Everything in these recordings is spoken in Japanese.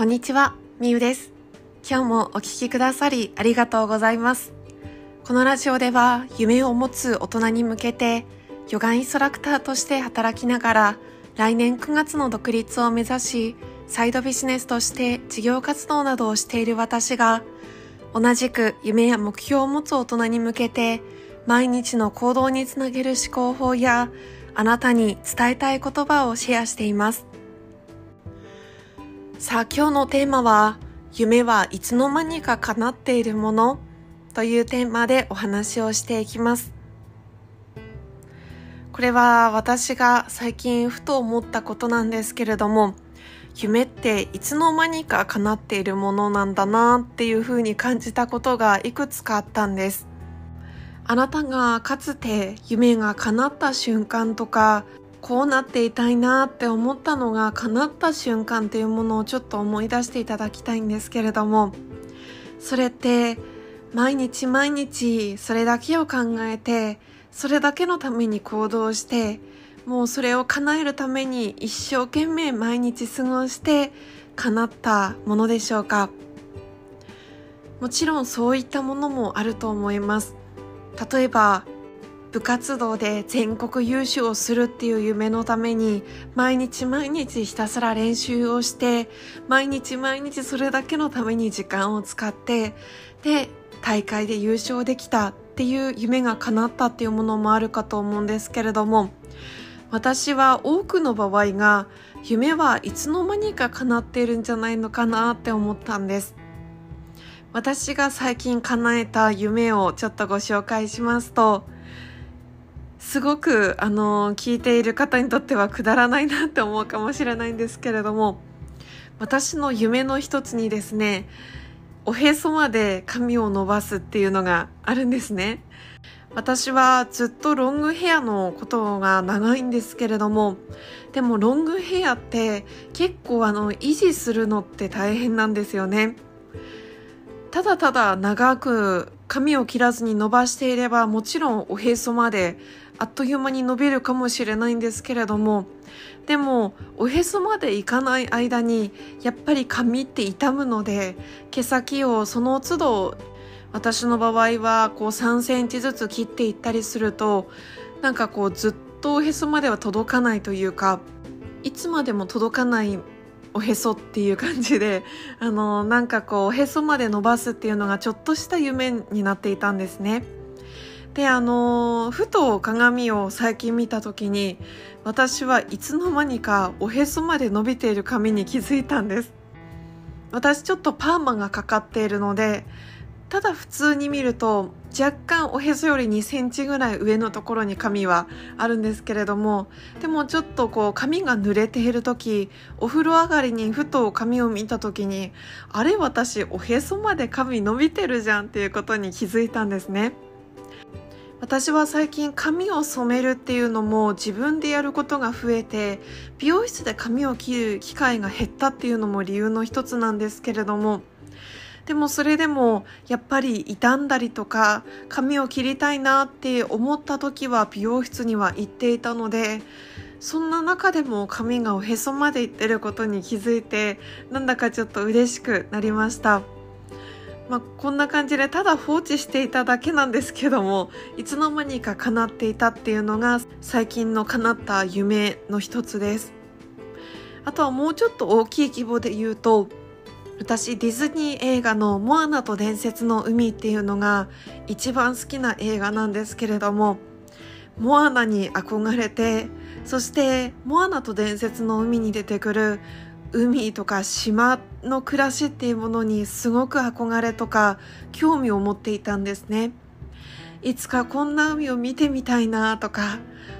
こんにちは、みゆです。今日もお聞きくださりありがとうございます。このラジオでは夢を持つ大人に向けてヨガインストラクターとして働きながら来年9月の独立を目指し、サイドビジネスとして事業活動などをしている私が、同じく夢や目標を持つ大人に向けて毎日の行動につなげる思考法や、あなたに伝えたい言葉をシェアしています。さあ、今日のテーマは夢はいつの間にか叶っているものというテーマでお話をしていきます。これは私が最近ふと思ったことなんですけれども、夢っていつの間にか叶っているものなんだなっていうふうに感じたことがいくつかあったんです。あなたがかつて夢が叶った瞬間とか、こうなっていたいなって思ったのが叶った瞬間っていうものをちょっと思い出していただきたいんですけれども、それって毎日毎日それだけを考えて、それだけのために行動して、もうそれを叶えるために一生懸命毎日過ごして叶ったものでしょうか。もちろんそういったものもあると思います。例えば部活動で全国優勝をするっていう夢のために毎日毎日ひたすら練習をして、毎日毎日それだけのために時間を使って、で大会で優勝できたっていう夢が叶ったっていうものもあるかと思うんですけれども、私は多くの場合が夢はいつの間にか叶っているんじゃないのかなって思ったんです。私が最近叶えた夢をちょっとご紹介しますと、すごく聞いている方にとってはくだらないなって思うかもしれないんですけれども、私の夢の一つにですね、おへそまで髪を伸ばすっていうのがあるんですね。私はずっとロングヘアのことが長いんですけれども、でもロングヘアって結構維持するのって大変なんですよね。ただただ長く髪を切らずに伸ばしていれば、もちろんおへそまであっという間に伸びるかもしれないんですけれども、でもおへそまでいかない間にやっぱり髪って傷むので、毛先をその都度、私の場合はこう3センチずつ切っていったりすると、なんかこうずっとおへそまでは届かないというか、いつまでも届かないおへそっていう感じで、なんかこうおへそまで伸ばすっていうのがちょっとした夢になっていたんですね。で、ふと鏡を最近見た時に、私はいつの間にかおへそまで伸びている髪に気づいたんです。私ちょっとパーマがかかっているので、ただ普通に見ると若干おへそより2センチぐらい上のところに髪はあるんですけれども、でもちょっとこう髪が濡れている時、お風呂上がりにふと髪を見た時に、あれ、私おへそまで髪伸びてるじゃんっていうことに気づいたんですね。私は最近髪を染めるっていうのも自分でやることが増えて、美容室で髪を切る機会が減ったっていうのも理由の一つなんですけれども、でもそれでもやっぱり傷んだりとか、髪を切りたいなって思った時は美容室には行っていたので、そんな中でも髪がおへそまで行ってることに気づいて、なんだかちょっと嬉しくなりました。こんな感じでただ放置していただけなんですけども、いつの間にか叶っていたっていうのが最近の叶った夢の一つです。あとはもうちょっと大きい規模で言うと、私ディズニー映画のモアナと伝説の海っていうのが一番好きな映画なんですけれども、モアナに憧れて、そしてモアナと伝説の海に出てくる海とか島の暮らしっていうものにすごく憧れとか興味を持っていたんですね。いつかこんな海を見てみたいなとか、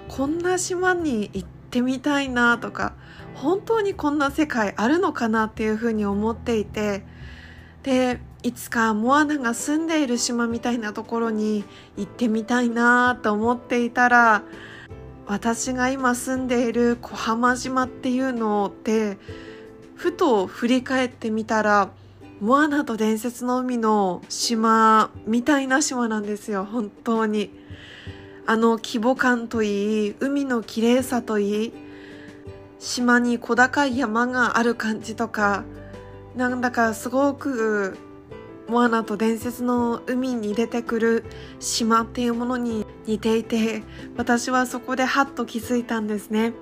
こんな島に行ってみたいなとか、本当にこんな世界あるのかなっていうふうに思っていて、でいつかモアナが住んでいる島みたいなところに行ってみたいなと思っていたら、私が今住んでいる小浜島っていうのってふと振り返ってみたら、モアナと伝説の海の島みたいな島なんですよ。本当に規模感といい、海の綺麗さといい、島に小高い山がある感じとか、なんだかすごくモアナと伝説の海に出てくる島っていうものに似ていて、私はそこでハッと気づいたんですね。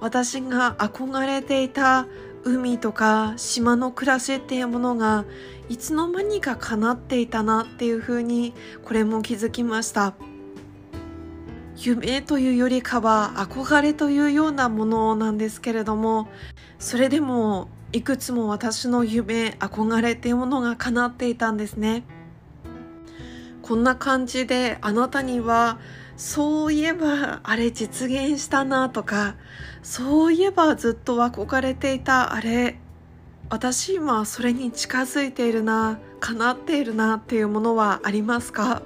私が憧れていた海とか島の暮らしっていうものがいつの間にか叶っていたなっていう風にこれも気づきました。夢というよりかは憧れというようなものなんですけれども、それでもいくつも私の夢、憧れというものが叶っていたんですね。こんな感じであなたにはそういえばあれ実現したなとか、そういえばずっと憧れていたあれ、私今それに近づいているな、叶っているなっていうものはありますか？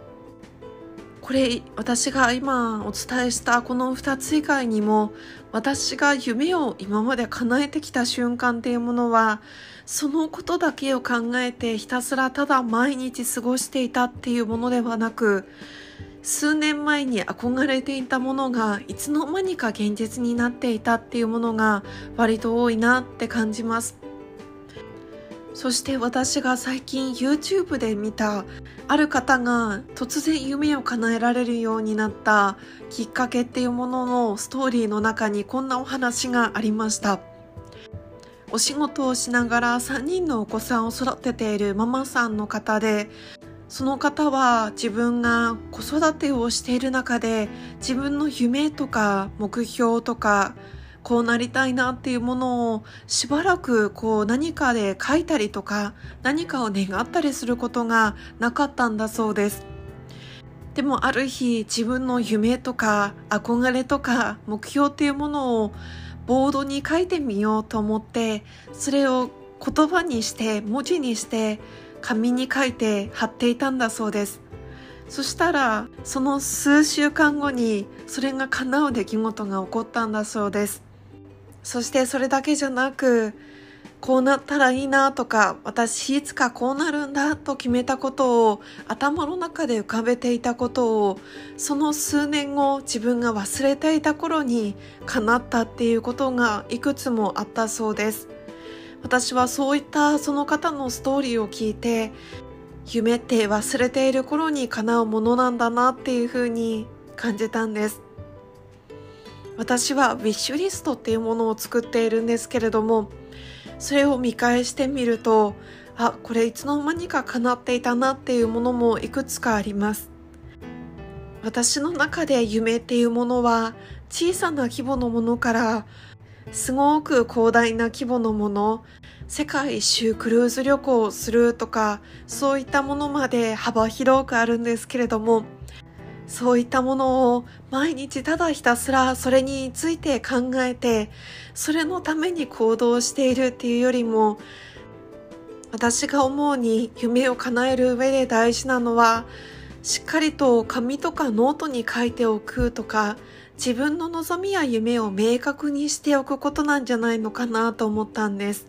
これ私が今お伝えしたこの2つ以外にも、私が夢を今まで叶えてきた瞬間っていうものは、そのことだけを考えてひたすらただ毎日過ごしていたっていうものではなく、数年前に憧れていたものがいつの間にか現実になっていたっていうものが割と多いなって感じます。そして私が最近 YouTube で見たある方が突然夢を叶えられるようになったきっかけっていうもののストーリーの中にこんなお話がありました。お仕事をしながら3人のお子さんを育てているママさんの方で、その方は自分が子育てをしている中で自分の夢とか目標とかこうなりたいなっていうものをしばらくこう何かで書いたりとか何かを願ったりすることがなかったんだそうです。でもある日自分の夢とか憧れとか目標っていうものをボードに書いてみようと思って、それを言葉にして文字にして紙に書いて貼っていたんだそうです。そしたらその数週間後にそれが叶う出来事が起こったんだそうです。そしてそれだけじゃなく、こうなったらいいなとか、私いつかこうなるんだと決めたことを頭の中で浮かべていたことを、その数年後自分が忘れていた頃に叶ったっていうことがいくつもあったそうです。私はそういったその方のストーリーを聞いて、夢って忘れている頃に叶うものなんだなっていうふうに感じたんです。私はウィッシュリストっていうものを作っているんですけれども、それを見返してみると、これいつの間にか叶っていたなっていうものもいくつかあります。私の中で夢っていうものは、小さな規模のものからすごく広大な規模のもの、世界一周クルーズ旅行をするとか、そういったものまで幅広くあるんですけれども、そういったものを毎日ただひたすらそれについて考えて、それのために行動しているっていうよりも、私が思うに夢を叶える上で大事なのは、しっかりと紙とかノートに書いておくとか、自分の望みや夢を明確にしておくことなんじゃないのかなと思ったんです。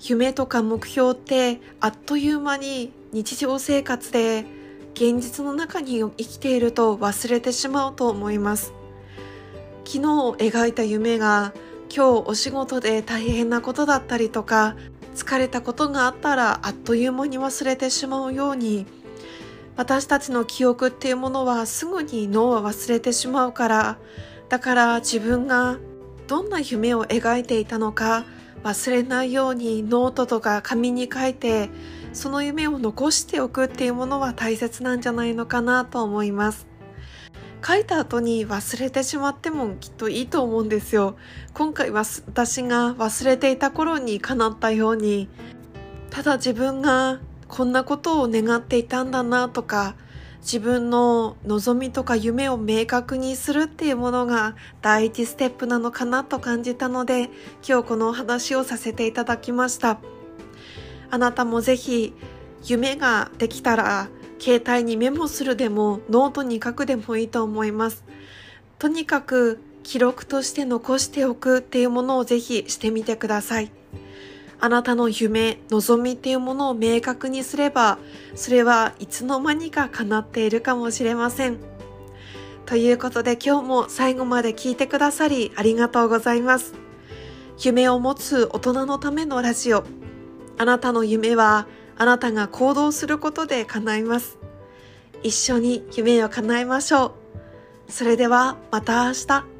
夢とか目標ってあっという間に日常生活で現実の中に生きていると忘れてしまうと思います。昨日描いた夢が今日お仕事で大変なことだったりとか、疲れたことがあったらあっという間に忘れてしまうように、私たちの記憶っていうものはすぐに脳は忘れてしまうから、だから自分がどんな夢を描いていたのか忘れないようにノートとか紙に書いて、その夢を残しておくっていうものは大切なんじゃないのかなと思います。書いた後に忘れてしまってもきっといいと思うんですよ。今回は私が忘れていた頃に叶ったように、ただ自分がこんなことを願っていたんだなとか、自分の望みとか夢を明確にするっていうものが第一ステップなのかなと感じたので、今日このお話をさせていただきました。あなたもぜひ夢ができたら携帯にメモするでもノートに書くでもいいと思います。とにかく記録として残しておくっていうものをぜひしてみてください。あなたの夢、望みっていうものを明確にすれば、それはいつの間にか叶っているかもしれません。ということで今日も最後まで聞いてくださりありがとうございます。夢を持つ大人のためのラジオ。あなたの夢はあなたが行動することで叶います。一緒に夢を叶えましょう。それではまた明日。